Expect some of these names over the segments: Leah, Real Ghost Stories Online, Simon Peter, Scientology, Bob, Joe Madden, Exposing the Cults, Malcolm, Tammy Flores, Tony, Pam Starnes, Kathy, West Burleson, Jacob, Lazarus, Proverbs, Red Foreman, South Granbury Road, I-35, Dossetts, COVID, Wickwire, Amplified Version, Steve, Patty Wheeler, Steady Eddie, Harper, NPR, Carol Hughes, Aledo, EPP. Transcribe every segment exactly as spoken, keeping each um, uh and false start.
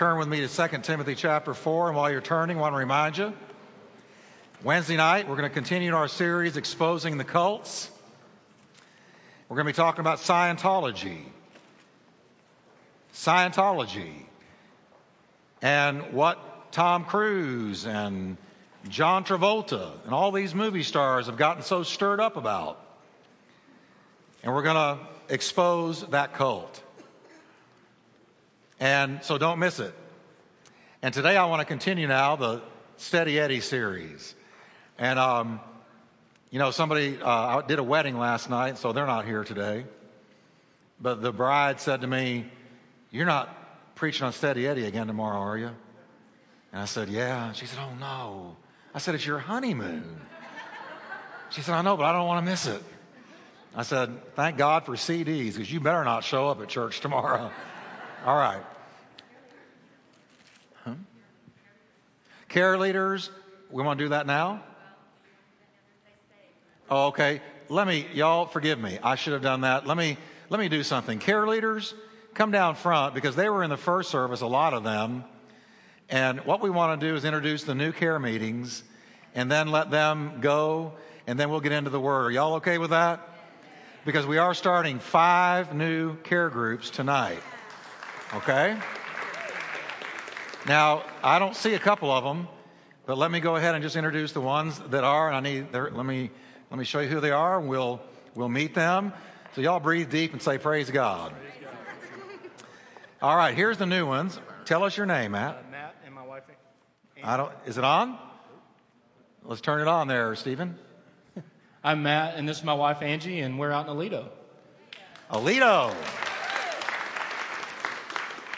Turn with me to Second Timothy chapter four, and while you're turning, I want to remind you, Wednesday night, we're going to continue our series, Exposing the Cults. We're going to be talking about Scientology. Scientology. And what Tom Cruise and John Travolta and all these movie stars have gotten so stirred up about. And we're going to expose that cult. And so don't miss it. And today I want to continue now the Steady Eddie series. And, um, you know, somebody uh, did a wedding last night, so they're not here today. But the bride said to me, "You're not preaching on Steady Eddie again tomorrow, are you?" And I said, "Yeah." And she said, "Oh, no." I said, "It's your honeymoon." She said, "I know, but I don't want to miss it." I said, "Thank God for C Ds, because you better not show up at church tomorrow." All right. Huh? Care leaders, we want to do that now? Oh, okay. Let me, y'all, forgive me. I should have done that. Let me, let me do something. Care leaders, come down front, because they were in the first service, a lot of them. And what we want to do is introduce the new care meetings, and then let them go, and then we'll get into the Word. Are y'all okay with that? Because we are starting five new care groups tonight. Okay? Now, I don't see a couple of them, but let me go ahead and just introduce the ones that are, and I need, let me let me show you who they are, and we'll, we'll meet them. So y'all breathe deep and say, "Praise God." Praise God. All right, here's the new ones. Tell us your name, Matt. Uh, Matt and my wife. Amy. I don't, is it on? Let's turn it on there, Stephen. I'm Matt, and this is my wife, Angie, and we're out in Aledo. Aledo.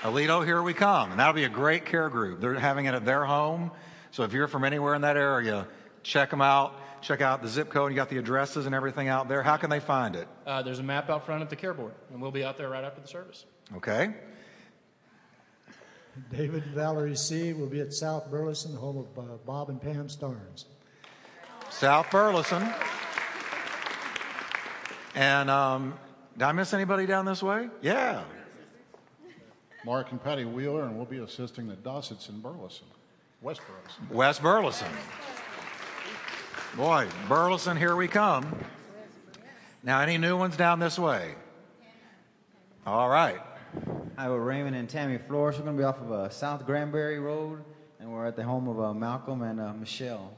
Aledo, here we come. And that'll be a great care group. They're having it at their home. So if you're from anywhere in that area, check them out. Check out the zip code. You got the addresses and everything out there. How can they find it? Uh, there's a map out front at the care board, and we'll be out there right after the service. Okay. David and Valerie C. will be at South Burleson, home of uh, Bob and Pam Starnes. South Burleson. And um, did I miss anybody down this way? Yeah. Mark and Patty Wheeler, and we'll be assisting the Dossetts in Burleson, West Burleson. West Burleson. Boy, Burleson, here we come. Now, any new ones down this way? All right. Hi, we're Raymond and Tammy Flores. We're going to be off of uh, South Granbury Road, and we're at the home of uh, Malcolm and uh, Michelle.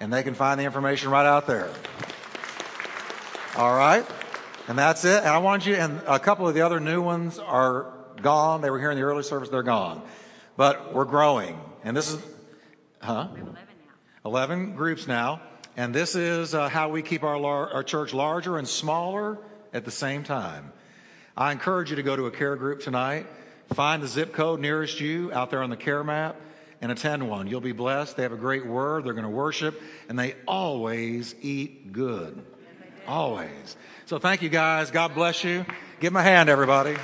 And they can find the information right out there. All right. And that's it. And I wanted you, and a couple of the other new ones are gone. They were here in the early service. They're gone. But we're growing. And this is, huh? We have eleven now. eleven groups now. And this is uh, how we keep our, lar- our church larger and smaller at the same time. I encourage you to go to a care group tonight. Find the zip code nearest you out there on the care map and attend one. You'll be blessed. They have a great word. They're going to worship. And they always eat good. Yes, always. So thank you, guys. God bless you. Give them a hand, everybody.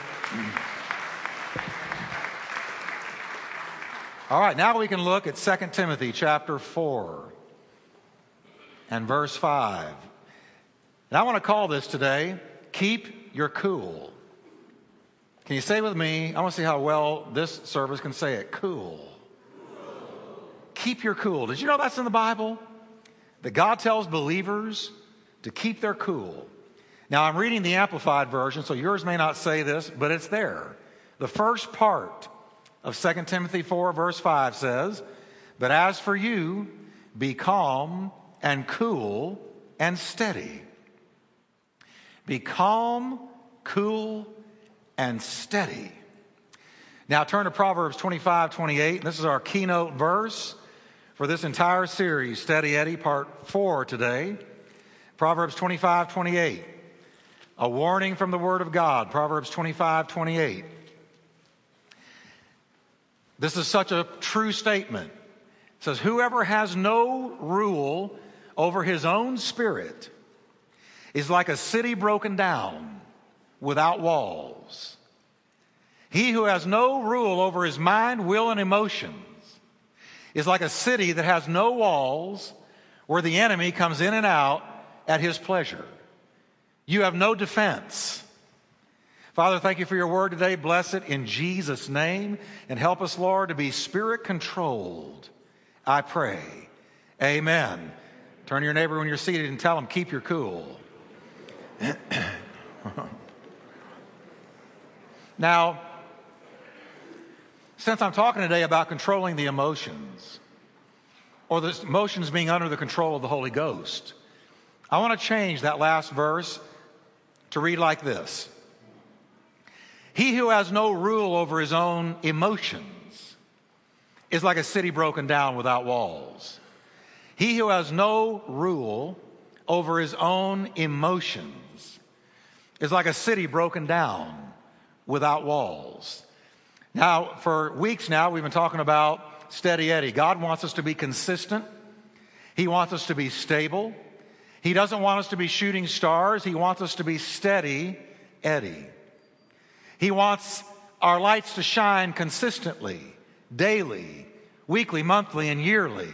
All right, now we can look at Second Timothy chapter four and verse five. And I want to call this today, Keep Your Cool. Can you say it with me? I want to see how well this service can say it. Cool. Cool. Keep your cool. Did you know that's in the Bible? That God tells believers to keep their cool. Now, I'm reading the Amplified Version, so yours may not say this, but it's there. The first part of Second Timothy four, verse five says, "But as for you, be calm and cool and steady." Be calm, cool, and steady. Now, turn to Proverbs twenty-five, twenty-eight. This is our keynote verse for this entire series, Steady Eddie, part four today. Proverbs twenty-five, twenty-eight. A warning from the Word of God, Proverbs twenty-five, twenty-eight. This is such a true statement. It says, "Whoever has no rule over his own spirit is like a city broken down without walls. He who has no rule over his mind, will, and emotions is like a city that has no walls, where the enemy comes in and out at his pleasure. You have no defense. Father, thank you for your word today. Bless it in Jesus' name, and help us, Lord, to be spirit-controlled, I pray. Amen. Turn to your neighbor when you're seated and tell them, keep your cool. Now, since I'm talking today about controlling the emotions, or the emotions being under the control of the Holy Ghost, I want to change that last verse to read like this. He who has no rule over his own emotions is like a city broken down without walls. He who has no rule over his own emotions is like a city broken down without walls. Now, for weeks now, we've been talking about Steady Eddie. God wants us to be consistent. He wants us to be stable. He doesn't want us to be shooting stars. He wants us to be Steady Eddie. He wants our lights to shine consistently, daily, weekly, monthly, and yearly.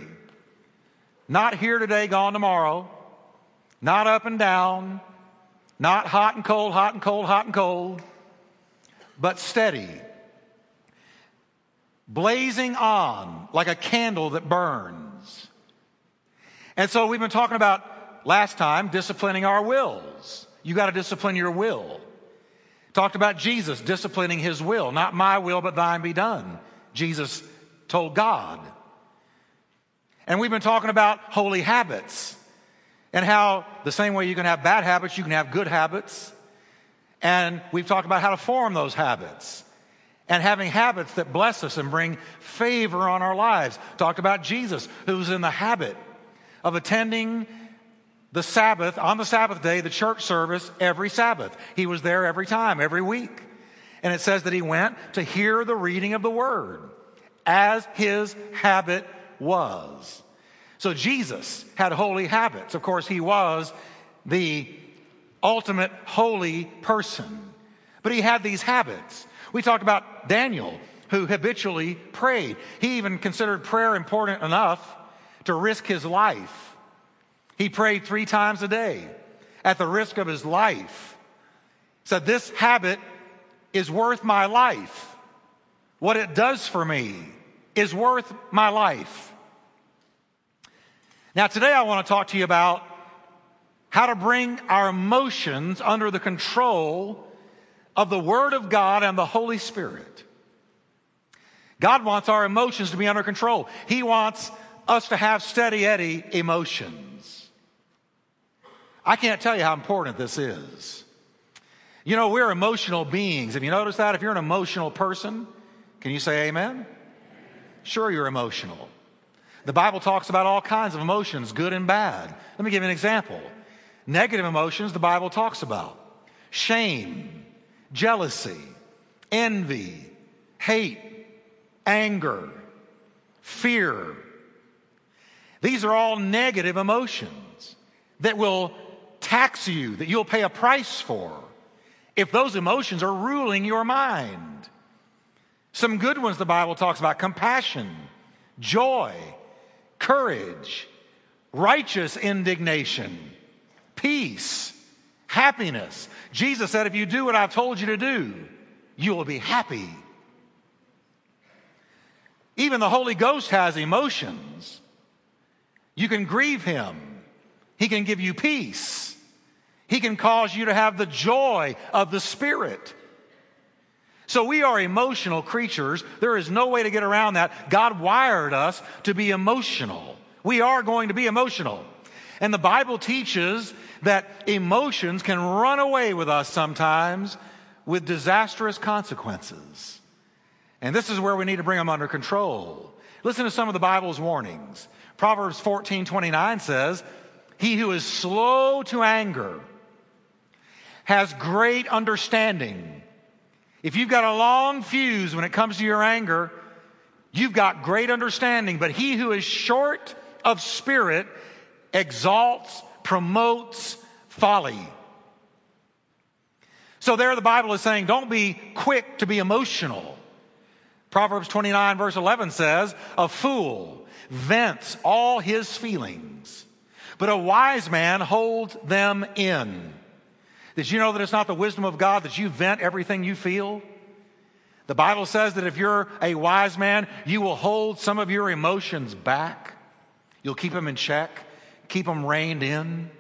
Not here today, gone tomorrow. Not up and down. Not hot and cold, hot and cold, hot and cold. But steady. Blazing on like a candle that burns. And so we've been talking about, last time, disciplining our wills. You got to discipline your will. Talked about Jesus disciplining his will. Not my will, but thine be done, Jesus told God. And we've been talking about holy habits and how the same way you can have bad habits, you can have good habits. And we've talked about how to form those habits and having habits that bless us and bring favor on our lives. Talked about Jesus, who was in the habit of attending the Sabbath, on the Sabbath day, the church service every Sabbath. He was there every time, every week. And it says that he went to hear the reading of the word, as his habit was. So Jesus had holy habits. Of course, he was the ultimate holy person. But he had these habits. We talked about Daniel, who habitually prayed. He even considered prayer important enough to risk his life. He prayed three times a day at the risk of his life. He said, this habit is worth my life. What it does for me is worth my life. Now, today I want to talk to you about how to bring our emotions under the control of the Word of God and the Holy Spirit. God wants our emotions to be under control. He wants us to have Steady Eddie emotions. I can't tell you how important this is. You know, we're emotional beings. Have you noticed that? If you're an emotional person, can you say amen? Sure, you're emotional. The Bible talks about all kinds of emotions, good and bad. Let me give you an example. Negative emotions the Bible talks about. Shame, jealousy, envy, hate, anger, fear. These are all negative emotions that will tax you, that you'll pay a price for if those emotions are ruling your mind. Some good ones the Bible talks about: compassion, joy, courage, righteous indignation, peace, happiness. Jesus said, if you do what I've told you to do, you will be happy. Even the Holy Ghost has emotions. You can grieve him. He can give you peace. He can cause you to have the joy of the Spirit. So we are emotional creatures. There is no way to get around that. God wired us to be emotional. We are going to be emotional. And the Bible teaches that emotions can run away with us sometimes with disastrous consequences. And this is where we need to bring them under control. Listen to some of the Bible's warnings. Proverbs fourteen twenty-nine says, he who is slow to anger has great understanding. If you've got a long fuse when it comes to your anger, you've got great understanding. But he who is short of spirit exalts, promotes folly. So there the Bible is saying, don't be quick to be emotional. Proverbs twenty-nine verse eleven says, a fool vents all his feelings, but a wise man holds them in. Did you know that it's not the wisdom of God that you vent everything you feel? The Bible says that if you're a wise man, you will hold some of your emotions back. You'll keep them in check, keep them reined in.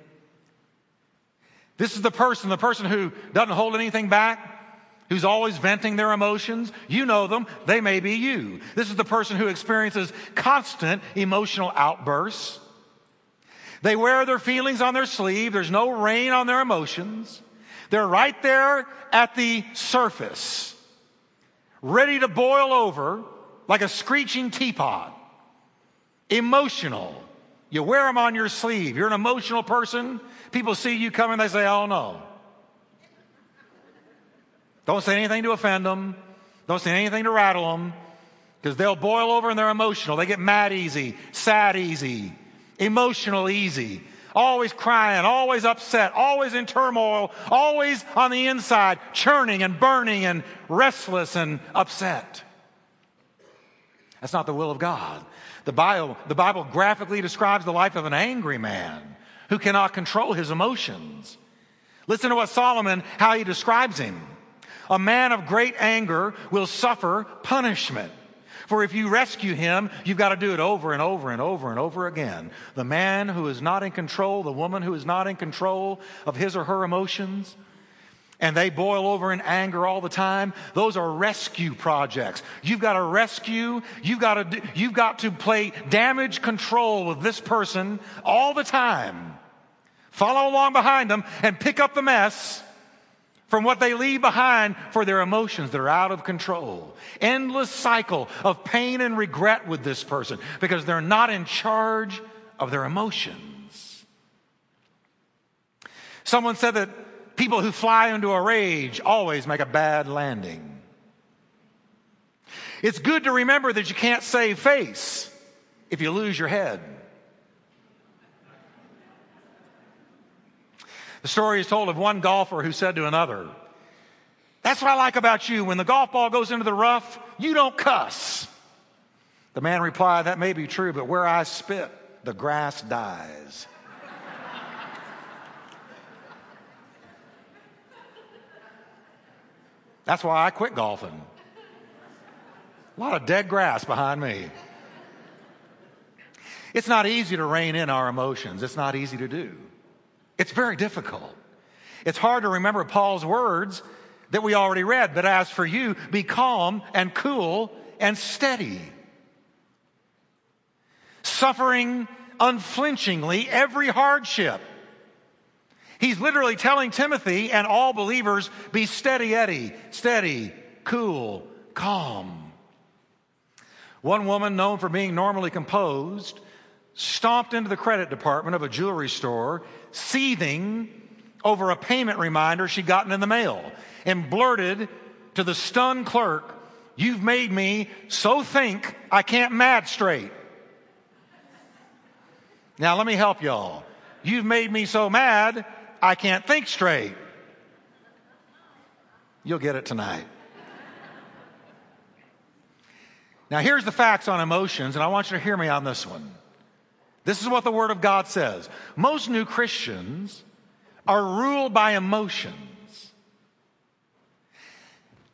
This is the person, the person who doesn't hold anything back, who's always venting their emotions. You know them. They may be you. This is the person who experiences constant emotional outbursts. They wear their feelings on their sleeve. There's no rein on their emotions. They're right there at the surface, ready to boil over like a screeching teapot. Emotional. You wear them on your sleeve. You're an emotional person. People see you coming, they say, oh no. Don't say anything to offend them. Don't say anything to rattle them, because they'll boil over and they're emotional. They get mad easy, sad easy, emotional easy, always crying, always upset, always in turmoil, always on the inside, churning and burning and restless and upset. That's not the will of God. The Bible, the Bible graphically describes the life of an angry man who cannot control his emotions. Listen to what Solomon, how he describes him. A man of great anger will suffer punishment. For if you rescue him, you've got to do it over and over and over and over again. The man who is not in control, the woman who is not in control of his or her emotions, and they boil over in anger all the time, those are rescue projects. You've got to rescue, you've got to, do, you've got to play damage control with this person all the time. Follow along behind them and pick up the mess from what they leave behind for their emotions that are out of control. Endless cycle of pain and regret with this person because they're not in charge of their emotions. Someone said that people who fly into a rage always make a bad landing. It's good to remember that you can't save face if you lose your head. The story is told of one golfer who said to another, that's what I like about you. When the golf ball goes into the rough, you don't cuss. The man replied, that may be true, but where I spit, the grass dies. That's why I quit golfing. A lot of dead grass behind me. It's not easy to rein in our emotions. It's not easy to do. It's very difficult. It's hard to remember Paul's words that we already read, but as for you, be calm and cool and steady, suffering unflinchingly every hardship. He's literally telling Timothy and all believers, be steady, Eddie, steady, cool, calm. One woman known for being normally composed stomped into the credit department of a jewelry store, seething over a payment reminder she'd gotten in the mail, and blurted to the stunned clerk, you've made me so think I can't mad straight. Now let me help y'all. You've made me so mad I can't think straight. You'll get it tonight. Now here's the facts on emotions, and I want you to hear me on this one. This is what the Word of God says. Most new Christians are ruled by emotions.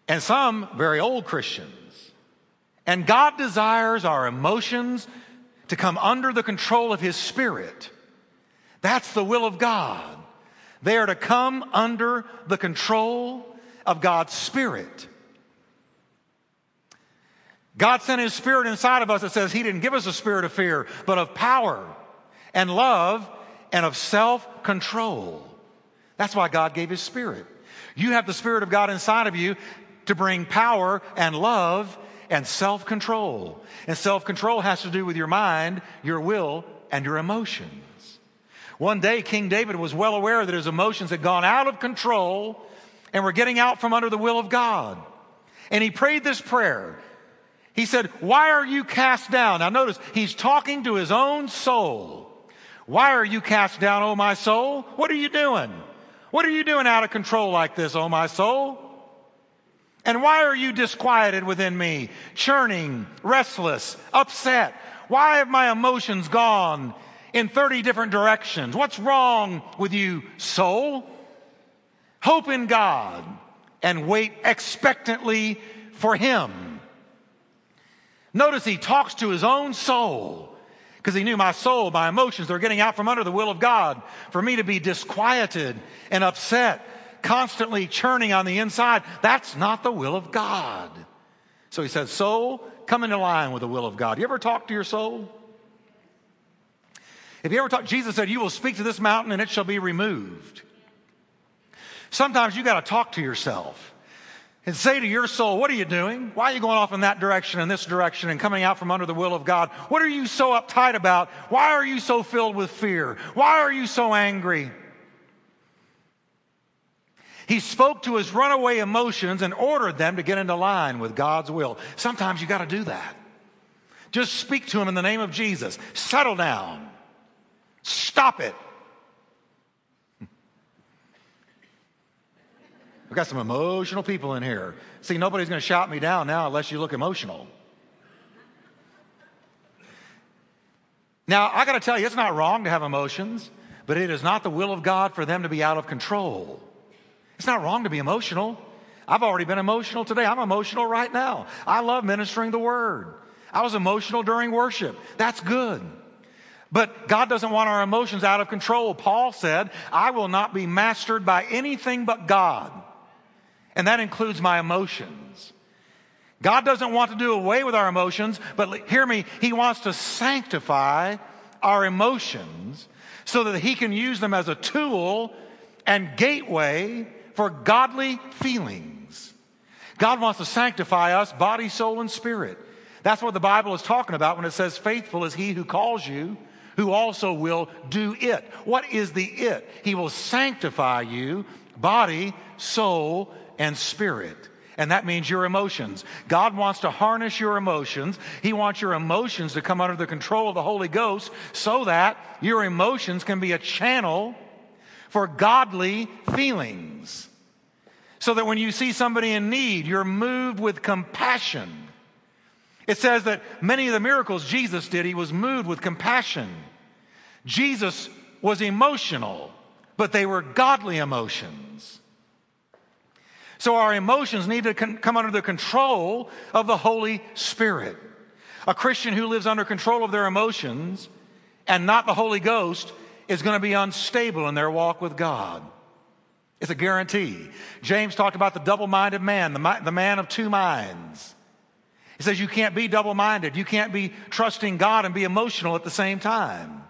And some very old Christians. And God desires our emotions to come under the control of His Spirit. That's the will of God. They are to come under the control of God's Spirit. God sent His Spirit inside of us. It says He didn't give us a spirit of fear, but of power and love and of self-control. That's why God gave His Spirit. You have the Spirit of God inside of you to bring power and love and self-control. And self-control has to do with your mind, your will, and your emotions. One day, King David was well aware that his emotions had gone out of control and were getting out from under the will of God. And he prayed this prayer. He said, why are you cast down? Now notice, he's talking to his own soul. Why are you cast down, O my soul? What are you doing? What are you doing out of control like this, O my soul? And why are you disquieted within me, churning, restless, upset? Why have my emotions gone in thirty different directions? What's wrong with you, soul? Hope in God and wait expectantly for him. Notice he talks to his own soul because he knew my soul, my emotions, they're getting out from under the will of God for me to be disquieted and upset, constantly churning on the inside. That's not the will of God. So he said, soul, come into line with the will of God. You ever talk to your soul? If you ever talk, Jesus said, you will speak to this mountain and it shall be removed. Sometimes you got to talk to yourself and say to your soul, what are you doing? Why are you going off in that direction and this direction and coming out from under the will of God? What are you so uptight about? Why are you so filled with fear? Why are you so angry? He spoke to his runaway emotions and ordered them to get into line with God's will. Sometimes you got to do that. Just speak to him in the name of Jesus. Settle down. Stop it. We've got some emotional people in here. See, nobody's going to shout me down now unless you look emotional. Now, I got to tell you, it's not wrong to have emotions, but it is not the will of God for them to be out of control. It's not wrong to be emotional. I've already been emotional today. I'm emotional right now. I love ministering the word. I was emotional during worship. That's good. But God doesn't want our emotions out of control. Paul said, I will not be mastered by anything but God. And that includes my emotions. God doesn't want to do away with our emotions, but hear me, he wants to sanctify our emotions so that he can use them as a tool and gateway for godly feelings. God wants to sanctify us, body, soul, and spirit. That's what the Bible is talking about when it says, faithful is he who calls you, who also will do it. What is the it? He will sanctify you, body, soul, and spirit. And that means your emotions. God wants to harness your emotions. He wants your emotions to come under the control of the Holy Ghost so that your emotions can be a channel for godly feelings. So that when you see somebody in need, you're moved with compassion. It says that many of the miracles Jesus did, he was moved with compassion. Jesus was emotional, but they were godly emotions. So our emotions need to come under the control of the Holy Spirit. A Christian who lives under control of their emotions and not the Holy Ghost is going to be unstable in their walk with God. It's a guarantee. James talked about the double-minded man, the, mi- the man of two minds. He says you can't be double-minded. You can't be trusting God and be emotional at the same time.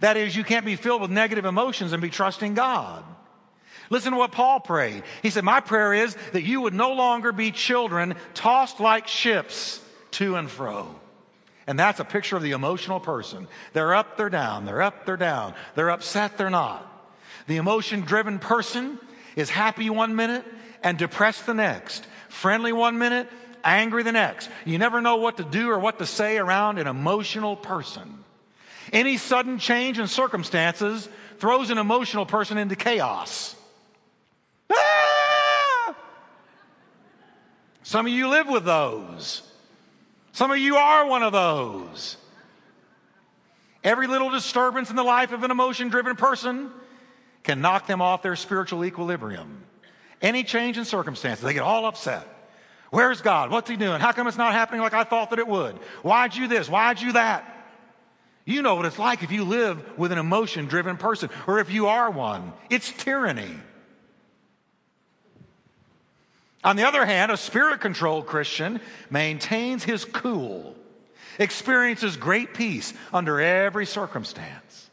That is, you can't be filled with negative emotions and be trusting God. Listen to what Paul prayed. He said, my prayer is that you would no longer be children tossed like ships to and fro. And that's a picture of the emotional person. They're up, they're down, they're up, they're down. They're upset, they're not. The emotion-driven person is happy one minute and depressed the next. Friendly one minute, angry the next. You never know what to do or what to say around an emotional person. Any sudden change in circumstances throws an emotional person into chaos. Ah! Some of you live with those. Some of you are one of those. Every little disturbance in the life of an emotion-driven person can knock them off their spiritual equilibrium. Any change in circumstances, they get all upset. Where's God? What's he doing? How come it's not happening like I thought that it would? Why'd you this? Why'd you that? You know what it's like if you live with an emotion-driven person, or if you are one. It's tyranny. On the other hand, a spirit-controlled Christian maintains his cool, experiences great peace under every circumstance.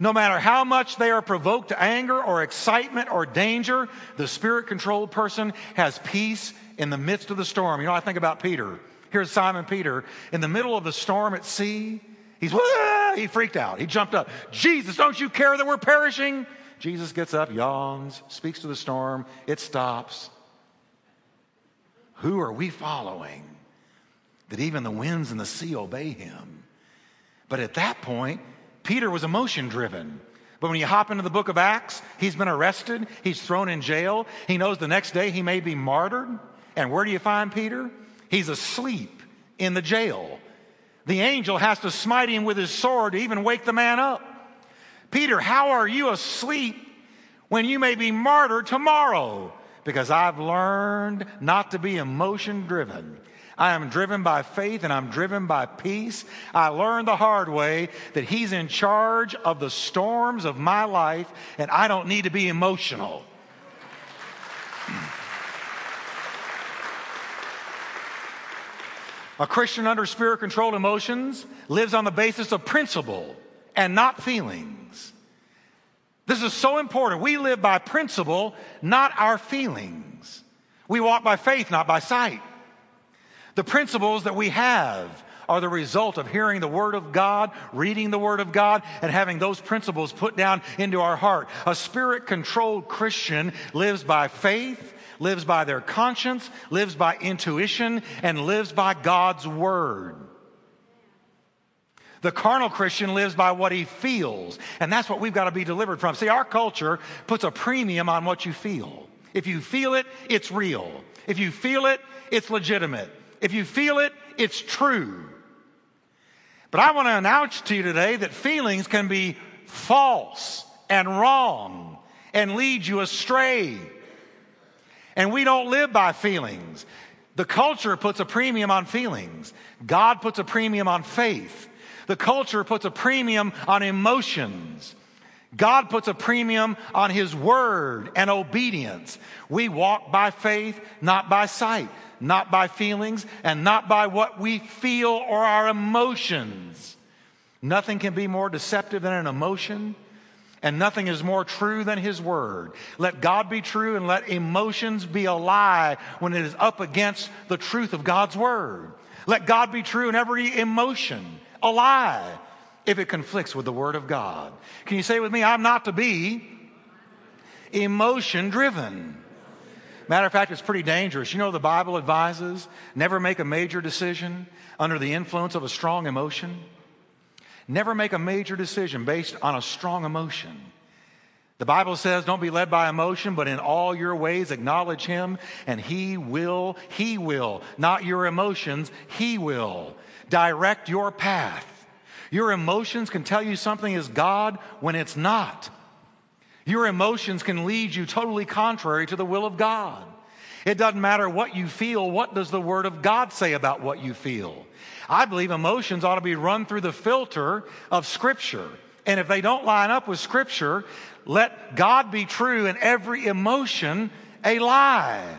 No matter how much they are provoked to anger or excitement or danger, the spirit-controlled person has peace in the midst of the storm. You know, I think about Peter. Here's Simon Peter. In the middle of the storm at sea, he's, Wah! He freaked out. He jumped up. Jesus, don't you care that we're perishing? Jesus gets up, yawns, speaks to the storm. It stops. Who are we following that even the winds and the sea obey him? But at that point, Peter was emotion-driven. But when you hop into the book of Acts, he's been arrested. He's thrown in jail. He knows the next day he may be martyred. And where do you find Peter? He's asleep in the jail. The angel has to smite him with his sword to even wake the man up. Peter, how are you asleep when you may be martyred tomorrow, because I've learned not to be emotion driven. I am driven by faith and I'm driven by peace. I learned the hard way that he's in charge of the storms of my life and I don't need to be emotional. A Christian under spirit-controlled emotions lives on the basis of principle and not feelings. This is so important. We live by principle, not our feelings. We walk by faith, not by sight. The principles that we have are the result of hearing the Word of God, reading the Word of God, and having those principles put down into our heart. A spirit-controlled Christian lives by faith, lives by their conscience, lives by intuition, and lives by God's Word. The carnal Christian lives by what he feels, and that's what we've got to be delivered from. See, our culture puts a premium on what you feel. If you feel it, it's real. If you feel it, it's legitimate. If you feel it, it's true. But I want to announce to you today that feelings can be false and wrong and lead you astray. And we don't live by feelings. The culture puts a premium on feelings. God puts a premium on faith. The culture puts a premium on emotions. God puts a premium on His Word and obedience. We walk by faith, not by sight, not by feelings, and not by what we feel or our emotions. Nothing can be more deceptive than an emotion, and nothing is more true than His Word. Let God be true and let emotions be a lie when it is up against the truth of God's Word. Let God be true and every emotion a lie if it conflicts with the Word of God. Can you say with me, I'm not to be emotion driven? Matter of fact, it's pretty dangerous. You know, the Bible advises never make a major decision under the influence of a strong emotion. Never make a major decision based on a strong emotion. The Bible says, don't be led by emotion, but in all your ways acknowledge Him, and He will, He will, not your emotions, He will direct your path. Your emotions can tell you something is God when it's not. Your emotions can lead you totally contrary to the will of God. It doesn't matter what you feel. What does the Word of God say about what you feel? I believe emotions ought to be run through the filter of Scripture. And if they don't line up with Scripture, let God be true and every emotion a lie.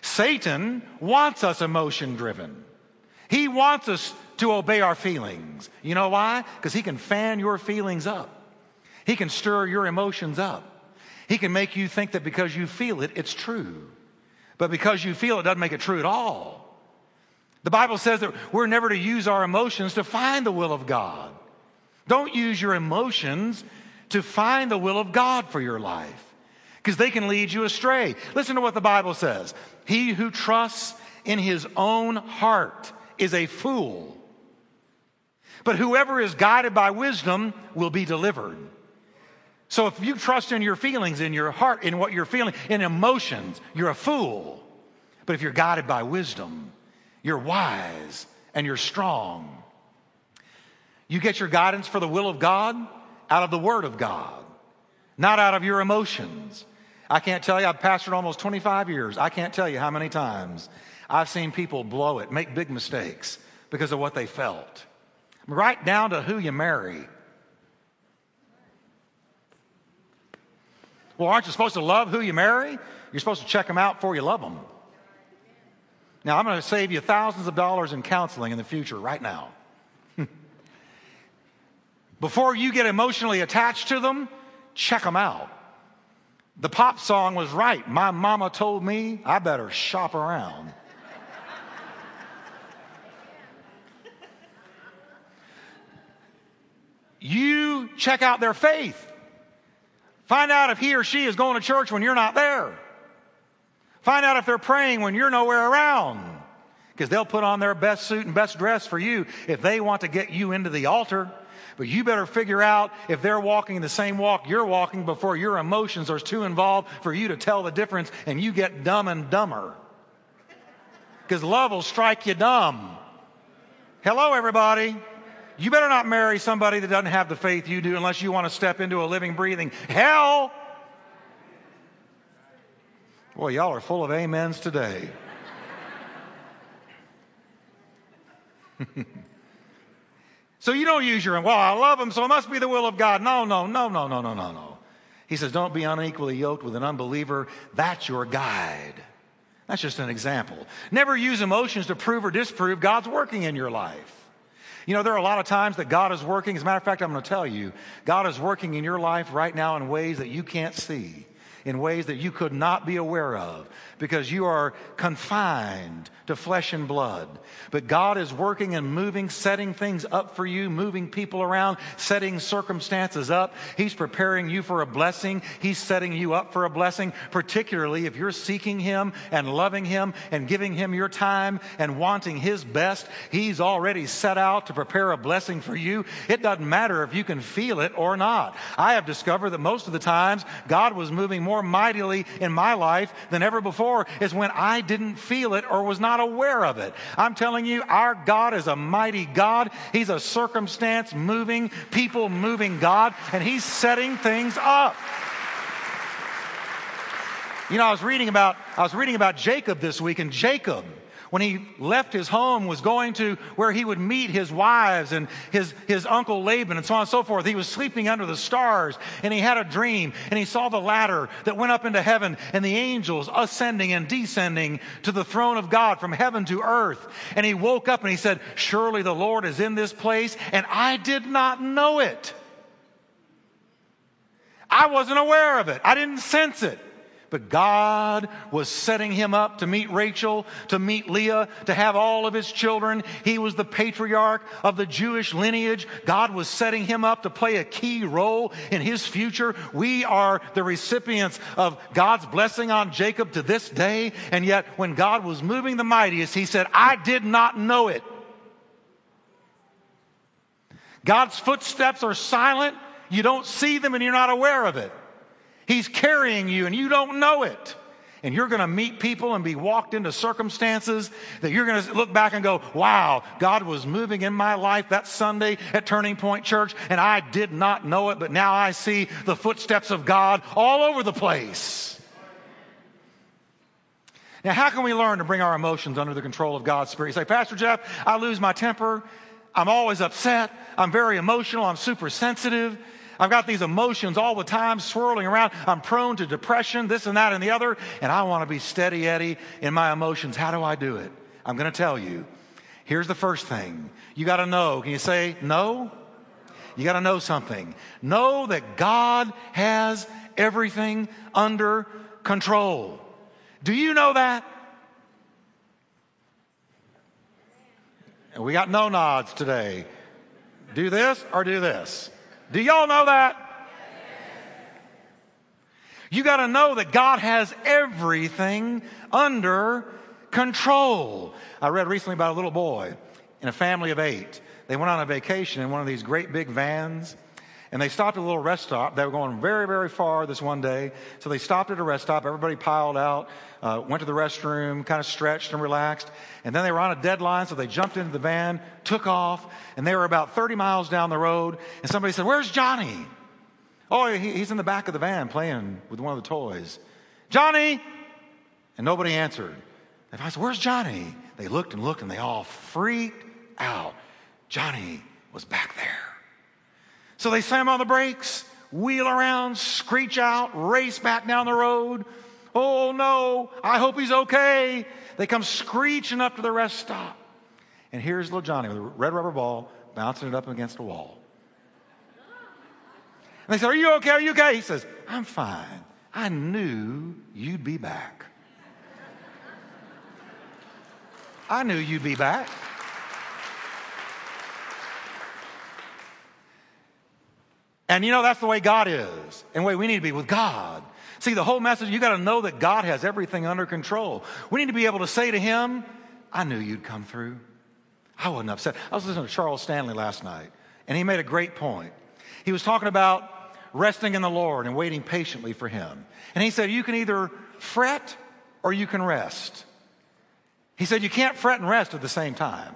Satan wants us emotion driven. He wants us to obey our feelings. You know why? Because he can fan your feelings up. He can stir your emotions up. He can make you think that because you feel it, it's true. But because you feel it doesn't make it true at all. The Bible says that we're never to use our emotions to find the will of God. Don't use your emotions to find the will of God for your life, because they can lead you astray. Listen to what the Bible says. He who trusts in his own heart is a fool, but whoever is guided by wisdom will be delivered. So if you trust in your feelings, in your heart, in what you're feeling, in emotions, you're a fool. But if you're guided by wisdom, you're wise and you're strong. You get your guidance for the will of God out of the Word of God, not out of your emotions. I can't tell you, I've pastored almost twenty-five years. I can't tell you how many times I've seen people blow it, make big mistakes because of what they felt. Right down to who you marry. Well, aren't you supposed to love who you marry? You're supposed to check them out before you love them. Now, I'm going to save you thousands of dollars in counseling in the future right now. Before you get emotionally attached to them, check them out. The pop song was right. My mama told me I better shop around. You check out their faith. Find out if he or she is going to church when you're not there. Find out if they're praying when you're nowhere around, because they'll put on their best suit and best dress for you if they want to get you into the altar. But you better figure out if they're walking the same walk you're walking before your emotions are too involved for you to tell the difference and you get dumb and dumber. Because love will strike you dumb. Hello, everybody. You better not marry somebody that doesn't have the faith you do unless you want to step into a living, breathing hell. Boy, y'all are full of amens today. So you don't use your, well, I love them, so it must be the will of God. No, no, no, no, no, no, no, no. He says, don't be unequally yoked with an unbeliever. That's your guide. That's just an example. Never use emotions to prove or disprove God's working in your life. You know, there are a lot of times that God is working. As a matter of fact, I'm going to tell you, God is working in your life right now in ways that you can't see, in ways that you could not be aware of, because you are confined to flesh and blood. But God is working and moving, setting things up for you, moving people around, setting circumstances up. He's preparing you for a blessing. He's setting you up for a blessing, particularly if you're seeking Him and loving Him and giving Him your time and wanting His best. He's already set out to prepare a blessing for you. It doesn't matter if you can feel it or not. I have discovered that most of the times God was moving more mightily in my life than ever before is when I didn't feel it or was not aware of it. I'm telling you, our God is a mighty God. He's a circumstance moving, people moving God, and He's setting things up. You know, I was reading about I was reading about Jacob this week, and Jacob, when he left his home, was going to where he would meet his wives and his, his uncle Laban and so on and so forth. He was sleeping under the stars, and he had a dream, and he saw the ladder that went up into heaven and the angels ascending and descending to the throne of God from heaven to earth. And he woke up and he said, surely the Lord is in this place, and I did not know it. I wasn't aware of it. I didn't sense it. But God was setting him up to meet Rachel, to meet Leah, to have all of his children. He was the patriarch of the Jewish lineage. God was setting him up to play a key role in his future. We are the recipients of God's blessing on Jacob to this day. And yet, when God was moving the mightiest, he said, I did not know it. God's footsteps are silent. You don't see them and you're not aware of it. He's carrying you and you don't know it. And you're going to meet people and be walked into circumstances that you're going to look back and go, wow, God was moving in my life that Sunday at Turning Point Church, and I did not know it, but now I see the footsteps of God all over the place. Now, how can we learn to bring our emotions under the control of God's Spirit? You say, Pastor Jeff, I lose my temper. I'm always upset. I'm very emotional. I'm super sensitive. I've got these emotions all the time swirling around. I'm prone to depression, this and that and the other, and I want to be steady Eddie in my emotions. How do I do it? I'm going to tell you. Here's the first thing. You got to know. Can you say no? You got to know something. Know that God has everything under control. Do you know that? And we got no nods today. Do this or do this. Do y'all know that? You got to know that God has everything under control. I read recently about a little boy in a family of eight. They went on a vacation in one of these great big vans, and they stopped at a little rest stop. They were going very, very far this one day, so they stopped at a rest stop. Everybody piled out, uh, went to the restroom, kind of stretched and relaxed, and then they were on a deadline, so they jumped into the van, took off, and they were about thirty miles down the road, and somebody said, where's Johnny? Oh, he, he's in the back of the van playing with one of the toys. Johnny! And nobody answered. And I said, where's Johnny? They looked and looked, and they all freaked out. Johnny was back there. So they slam on the brakes, wheel around, screech out, race back down the road. Oh, no, I hope he's okay. They come screeching up to the rest stop. And here's little Johnny with a red rubber ball, bouncing it up against a wall. And they said, are you okay? Are you okay? He says, I'm fine. I knew you'd be back. I knew you'd be back. And you know, that's the way God is, and the way we need to be with God. See, the whole message, you got to know that God has everything under control. We need to be able to say to Him, I knew you'd come through. I wasn't upset. I was listening to Charles Stanley last night, and he made a great point. He was talking about resting in the Lord and waiting patiently for Him. And he said, you can either fret or you can rest. He said, you can't fret and rest at the same time.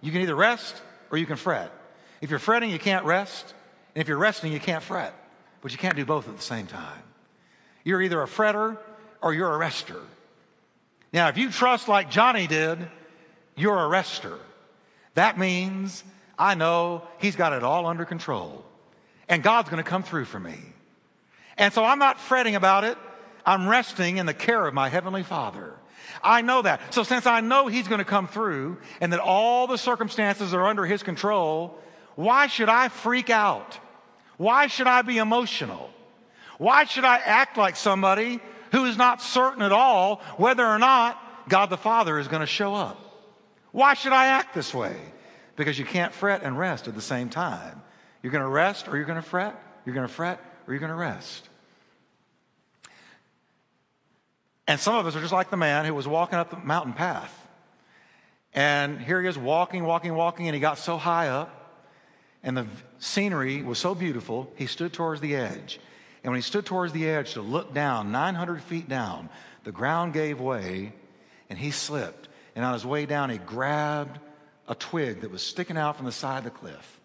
You can either rest or you can fret. If you're fretting, you can't rest. And if you're resting, you can't fret, but you can't do both at the same time. You're either a fretter or you're a rester. Now, if you trust like Johnny did, you're a rester. That means I know he's got it all under control, and God's going to come through for me. And so I'm not fretting about it. I'm resting in the care of my Heavenly Father. I know that. So since I know he's going to come through and that all the circumstances are under his control, why should I freak out? Why should I be emotional? Why should I act like somebody who is not certain at all whether or not God the Father is going to show up? Why should I act this way? Because you can't fret and rest at the same time. You're going to rest or you're going to fret. You're going to fret or you're going to rest. And some of us are just like the man who was walking up the mountain path. And here he is walking, walking, walking, and he got so high up, and the scenery was so beautiful, he stood towards the edge. And when he stood towards the edge to look down, nine hundred feet down, the ground gave way, and he slipped. And on his way down, he grabbed a twig that was sticking out from the side of the cliff.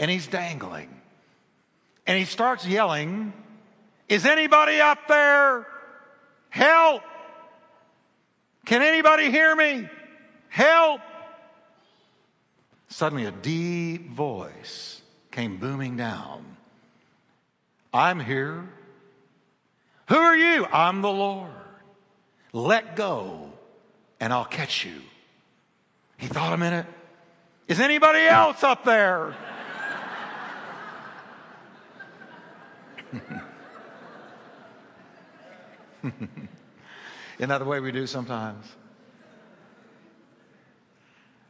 And he's dangling. And he starts yelling, "Is anybody up there? Help! Can anybody hear me? Help!" Suddenly a deep voice came booming down. "I'm here." "Who are you?" "I'm the Lord." "Let go and I'll catch you." He thought a minute. "Is anybody else up there?" Isn't that the way we do sometimes?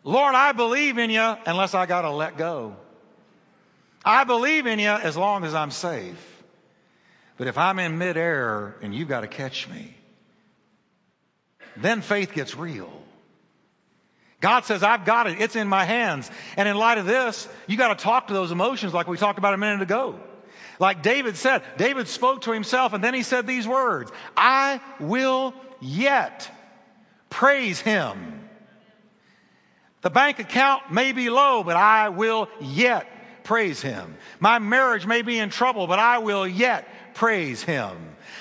"Lord, I believe in you unless I got to let go. I believe in you as long as I'm safe. But if I'm in midair and you've got to catch me," then faith gets real. God says, "I've got it. It's in my hands." And in light of this, you got to talk to those emotions like we talked about a minute ago. Like David said, David spoke to himself, and then he said these words, "I will yet praise him." The bank account may be low, but I will yet praise him. My marriage may be in trouble, but I will yet praise him.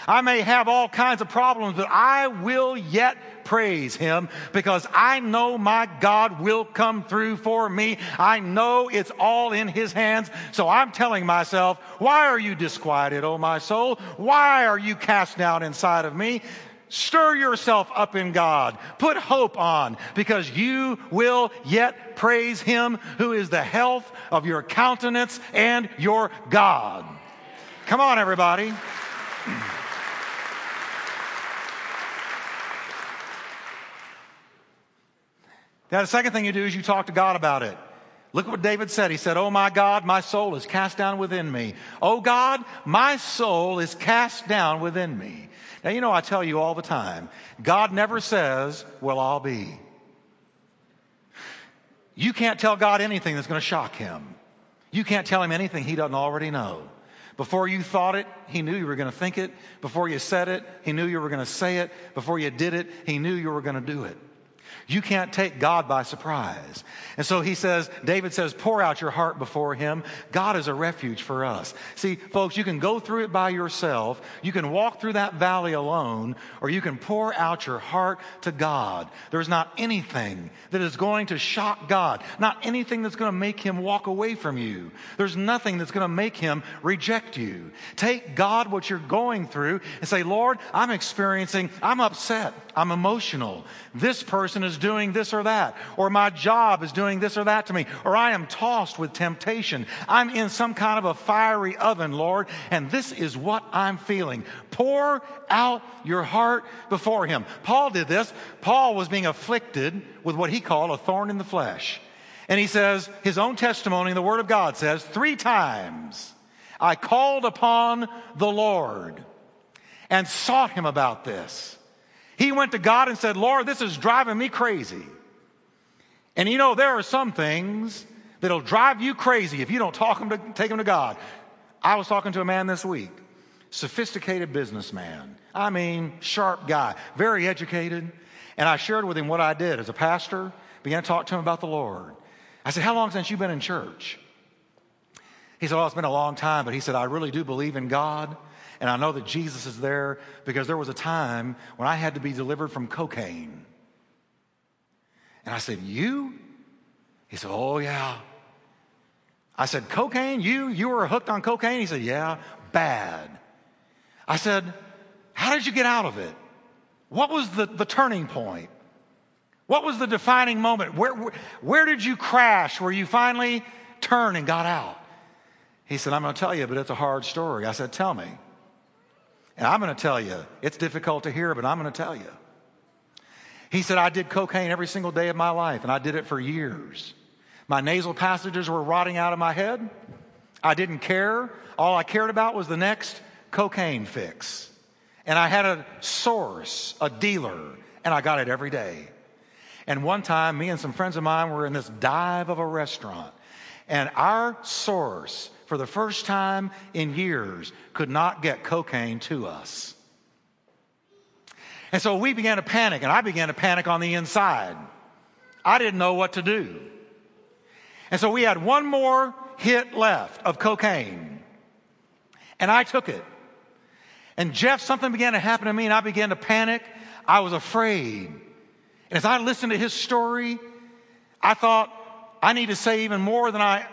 I may have all kinds of problems, but I will yet praise him because I know my God will come through for me. I know it's all in his hands. So I'm telling myself, "Why are you disquieted, O my soul? Why are you cast down inside of me? Stir yourself up in God. Put hope on, because you will yet praise him who is the health of your countenance and your God." Come on, everybody. Now, the second thing you do is you talk to God about it. Look what David said. He said, "Oh, my God, my soul is cast down within me. Oh, God, my soul is cast down within me." Now, you know, I tell you all the time, God never says, "Well, I'll be." You can't tell God anything that's going to shock him. You can't tell him anything he doesn't already know. Before you thought it, he knew you were going to think it. Before you said it, he knew you were going to say it. Before you did it, he knew you were going to do it. You can't take God by surprise. And so he says, David says, pour out your heart before him. God is a refuge for us. See, folks, you can go through it by yourself. You can walk through that valley alone, or you can pour out your heart to God. There's not anything that is going to shock God, not anything that's going to make him walk away from you. There's nothing that's going to make him reject you. Take God what you're going through and say, "Lord, I'm experiencing, I'm upset, I'm emotional. This person is doing this or that, or my job is doing this or that to me, or I am tossed with temptation. I'm in some kind of a fiery oven, Lord, and this is what I'm feeling." Pour out your heart before him. Paul did this. Paul was being afflicted with what he called a thorn in the flesh. And he says, his own testimony in the Word of God says, three times I called upon the Lord and sought him about this. He went to God and said, "Lord, this is driving me crazy." And you know, there are some things that'll drive you crazy if you don't talk them to, take them to God. I was talking to a man this week, sophisticated businessman. I mean, sharp guy, very educated. And I shared with him what I did as a pastor, began to talk to him about the Lord. I said, "How long since you've been in church?" He said, "Oh, it's been a long time." But he said, "I really do believe in God. And I know that Jesus is there because there was a time when I had to be delivered from cocaine. And I said, you? He said, oh, yeah. I said, cocaine? You? You were hooked on cocaine? He said, yeah, bad. I said, how did you get out of it? What was the, the turning point? What was the defining moment? Where, where, where did you crash where you finally turned and got out? He said, I'm going to tell you, but it's a hard story. I said, tell me. And I'm going to tell you. It's difficult to hear, but I'm going to tell you. He said, I did cocaine every single day of my life, and I did it for years. My nasal passages were rotting out of my head. I didn't care. All I cared about was the next cocaine fix. And I had a source, a dealer, and I got it every day. And one time, me and some friends of mine were in this dive of a restaurant, and our source, for the first time in years, could not get cocaine to us. And so we began to panic, and I began to panic on the inside. I didn't know what to do. And so we had one more hit left of cocaine, and I took it. And Jeff, something began to happen to me, and I began to panic. I was afraid. And as I listened to his story, I thought, I need to say even more than I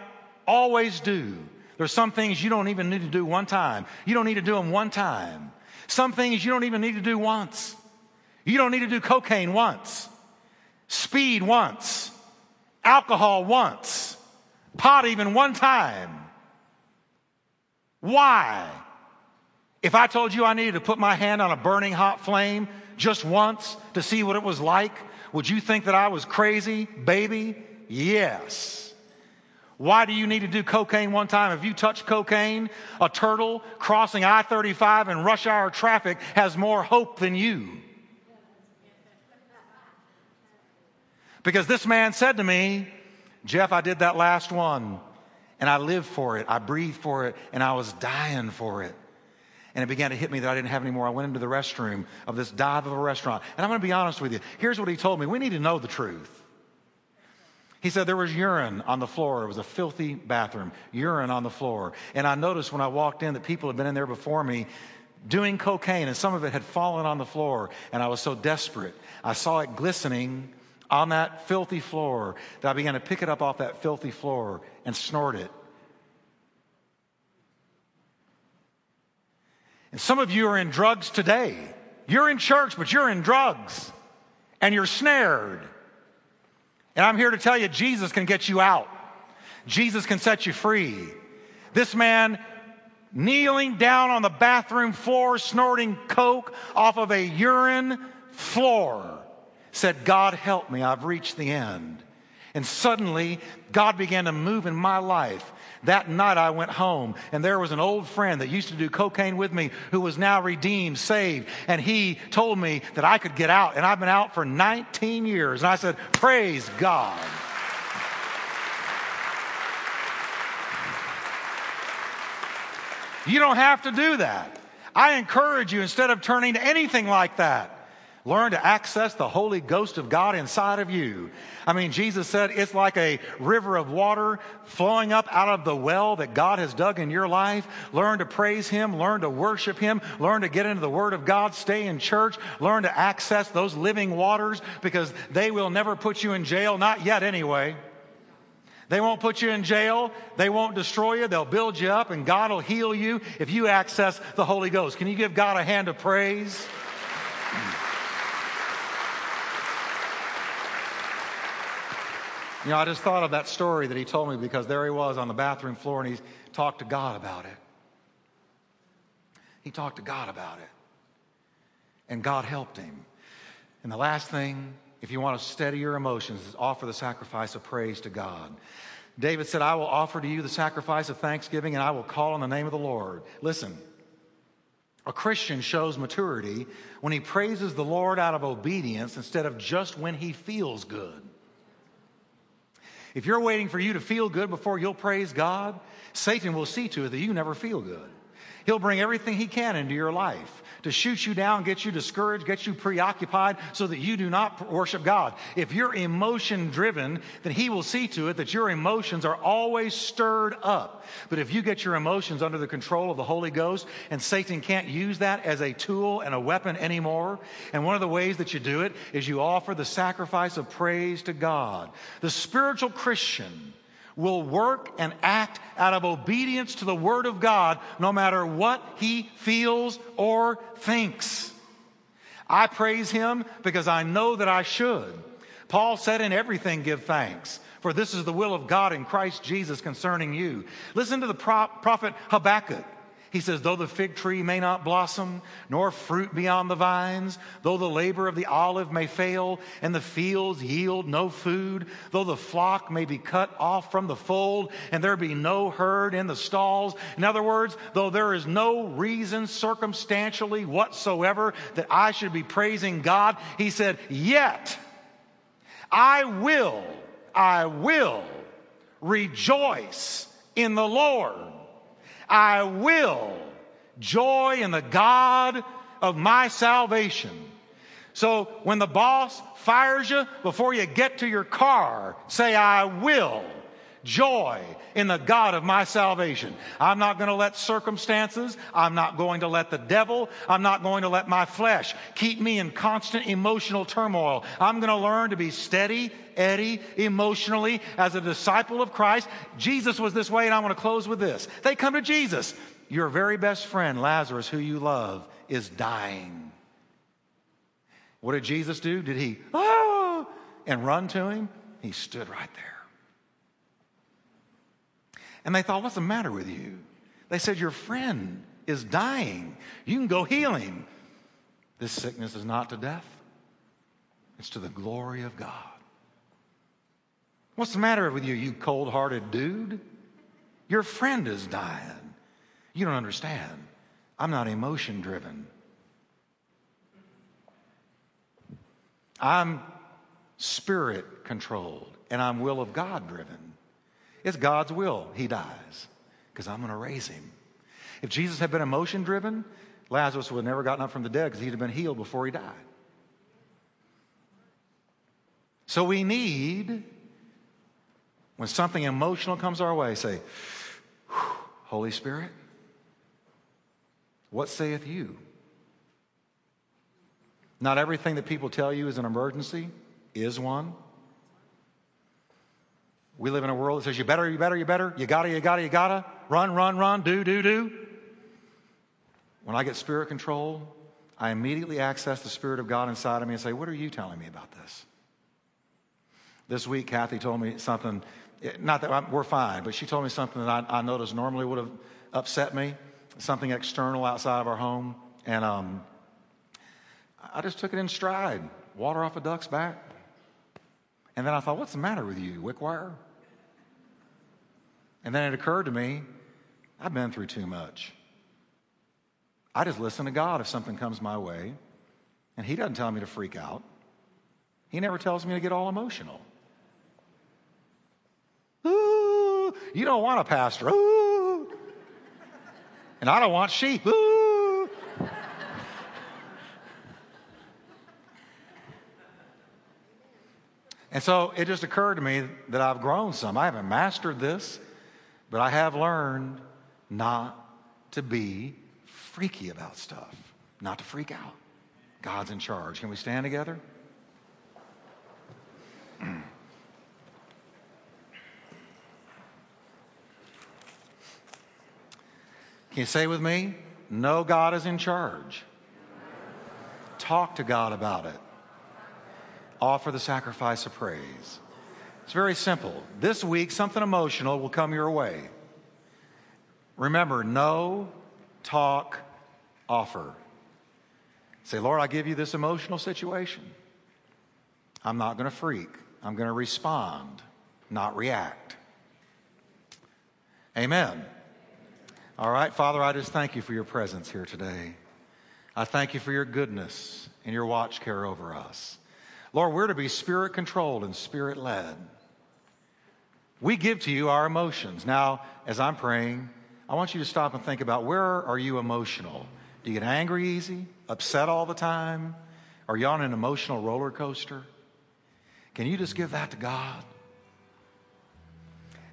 always do. There's some things you don't even need to do one time. You don't need to do them one time. Some things you don't even need to do once. You don't need to do cocaine once, speed once, alcohol once, pot even one time. Why? If I told you I needed to put my hand on a burning hot flame just once to see what it was like, would you think that I was crazy, baby? Yes. Why do you need to do cocaine one time? If you touch cocaine, a turtle crossing I thirty-five in rush hour traffic has more hope than you. Because this man said to me, Jeff, I did that last one, and I lived for it, I breathed for it, and I was dying for it. And it began to hit me that I didn't have any more. I went into the restroom of this dive of a restaurant. And I'm going to be honest with you. Here's what he told me. We need to know the truth. He said there was urine on the floor. It was a filthy bathroom, urine on the floor. And I noticed when I walked in that people had been in there before me doing cocaine, and some of it had fallen on the floor. And I was so desperate. I saw it glistening on that filthy floor that I began to pick it up off that filthy floor and snort it. And some of you are in drugs today. You're in church, but you're in drugs. And you're snared. And I'm here to tell you, Jesus can get you out. Jesus can set you free. This man kneeling down on the bathroom floor, snorting coke off of a urine floor, said, God help me, I've reached the end. And suddenly, God began to move in my life. That night I went home, and there was an old friend that used to do cocaine with me who was now redeemed, saved, and he told me that I could get out, and I've been out for nineteen years. And I said, praise God. You don't have to do that. I encourage you, instead of turning to anything like that, learn to access the Holy Ghost of God inside of you. I mean, Jesus said it's like a river of water flowing up out of the well that God has dug in your life. Learn to praise Him. Learn to worship Him. Learn to get into the Word of God. Stay in church. Learn to access those living waters, because they will never put you in jail. Not yet, anyway. They won't put you in jail. They won't destroy you. They'll build you up, and God will heal you if you access the Holy Ghost. Can you give God a hand of praise? You know, I just thought of that story that he told me, because there he was on the bathroom floor, and he talked to God about it. He talked to God about it. And God helped him. And the last thing, if you want to steady your emotions, is offer the sacrifice of praise to God. David said, I will offer to you the sacrifice of thanksgiving, and I will call on the name of the Lord. Listen, a Christian shows maturity when he praises the Lord out of obedience instead of just when he feels good. If you're waiting for you to feel good before you'll praise God, Satan will see to it that you never feel good. He'll bring everything he can into your life to shoot you down, get you discouraged, get you preoccupied so that you do not worship God. If you're emotion driven, then he will see to it that your emotions are always stirred up. But if you get your emotions under the control of the Holy Ghost, and Satan can't use that as a tool and a weapon anymore, and one of the ways that you do it is you offer the sacrifice of praise to God. The spiritual Christian will work and act out of obedience to the Word of God no matter what he feels or thinks. I praise him because I know that I should. Paul said, in everything give thanks, for this is the will of God in Christ Jesus concerning you. Listen to the pro- prophet Habakkuk. He says, though the fig tree may not blossom, nor fruit be on the vines, though the labor of the olive may fail, and the fields yield no food, though the flock may be cut off from the fold, and there be no herd in the stalls. In other words, though there is no reason circumstantially whatsoever that I should be praising God, he said, yet I will, I will rejoice in the Lord. I will joy in the God of my salvation. So when the boss fires you, before you get to your car, say, I will joy in the God of my salvation. I'm not going to let circumstances, I'm not going to let the devil, I'm not going to let my flesh keep me in constant emotional turmoil. I'm going to learn to be steady, Eddie, emotionally as a disciple of Christ. Jesus was this way, and I want to close with this. They come to Jesus. Your very best friend, Lazarus, who you love, is dying. What did Jesus do? Did he, oh, and run to him? He stood right there. And they thought, what's the matter with you? They said, your friend is dying. You can go heal him. This sickness is not to death. It's to the glory of God. What's the matter with you, you cold-hearted dude? Your friend is dying. You don't understand. I'm not emotion-driven. I'm spirit-controlled, and I'm will of God-driven. It's God's will he dies, because I'm going to raise him. If Jesus had been emotion-driven, Lazarus would have never gotten up from the dead, because he'd have been healed before he died. So we need, when something emotional comes our way, say, Holy Spirit, what saith you? Not everything that people tell you is an emergency is one. We live in a world that says, you better, you better, you better, you gotta, you gotta, you gotta, run, run, run, do, do, do. When I get spirit control, I immediately access the Spirit of God inside of me and say, what are you telling me about this? This week, Kathy told me something, not that I'm, we're fine, but she told me something that I, I noticed normally would have upset me, something external outside of our home, and um, I just took it in stride, water off a duck's back. And then I thought, what's the matter with you, Wickwire? And then it occurred to me, I've been through too much. I just listen to God if something comes my way, and he doesn't tell me to freak out. He never tells me to get all emotional. Ooh, you don't want a pastor. Ooh. And I don't want sheep. Ooh. And so it just occurred to me that I've grown some. I haven't mastered this, but I have learned not to be freaky about stuff, not to freak out. God's in charge. Can we stand together? Can you say with me? No, God is in charge. Talk to God about it. Offer the sacrifice of praise. It's very simple. This week, something emotional will come your way. Remember, know, talk, offer. Say, Lord, I give you this emotional situation. I'm not going to freak. I'm going to respond, not react. Amen. All right, Father, I just thank you for your presence here today. I thank you for your goodness and your watch care over us. Lord, we're to be spirit-controlled and spirit-led. We give to you our emotions. Now, as I'm praying, I want you to stop and think about, where are you emotional? Do you get angry easy, upset all the time? Are you on an emotional roller coaster? Can you just give that to God?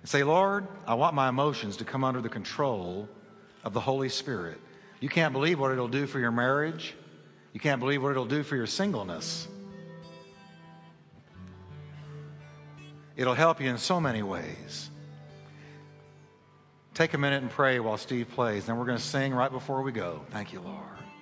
And say, Lord, I want my emotions to come under the control of the Holy Spirit. You can't believe what it'll do for your marriage. You can't believe what it'll do for your singleness. It'll help you in so many ways. Take a minute and pray while Steve plays. Then we're going to sing right before we go. Thank you, Lord.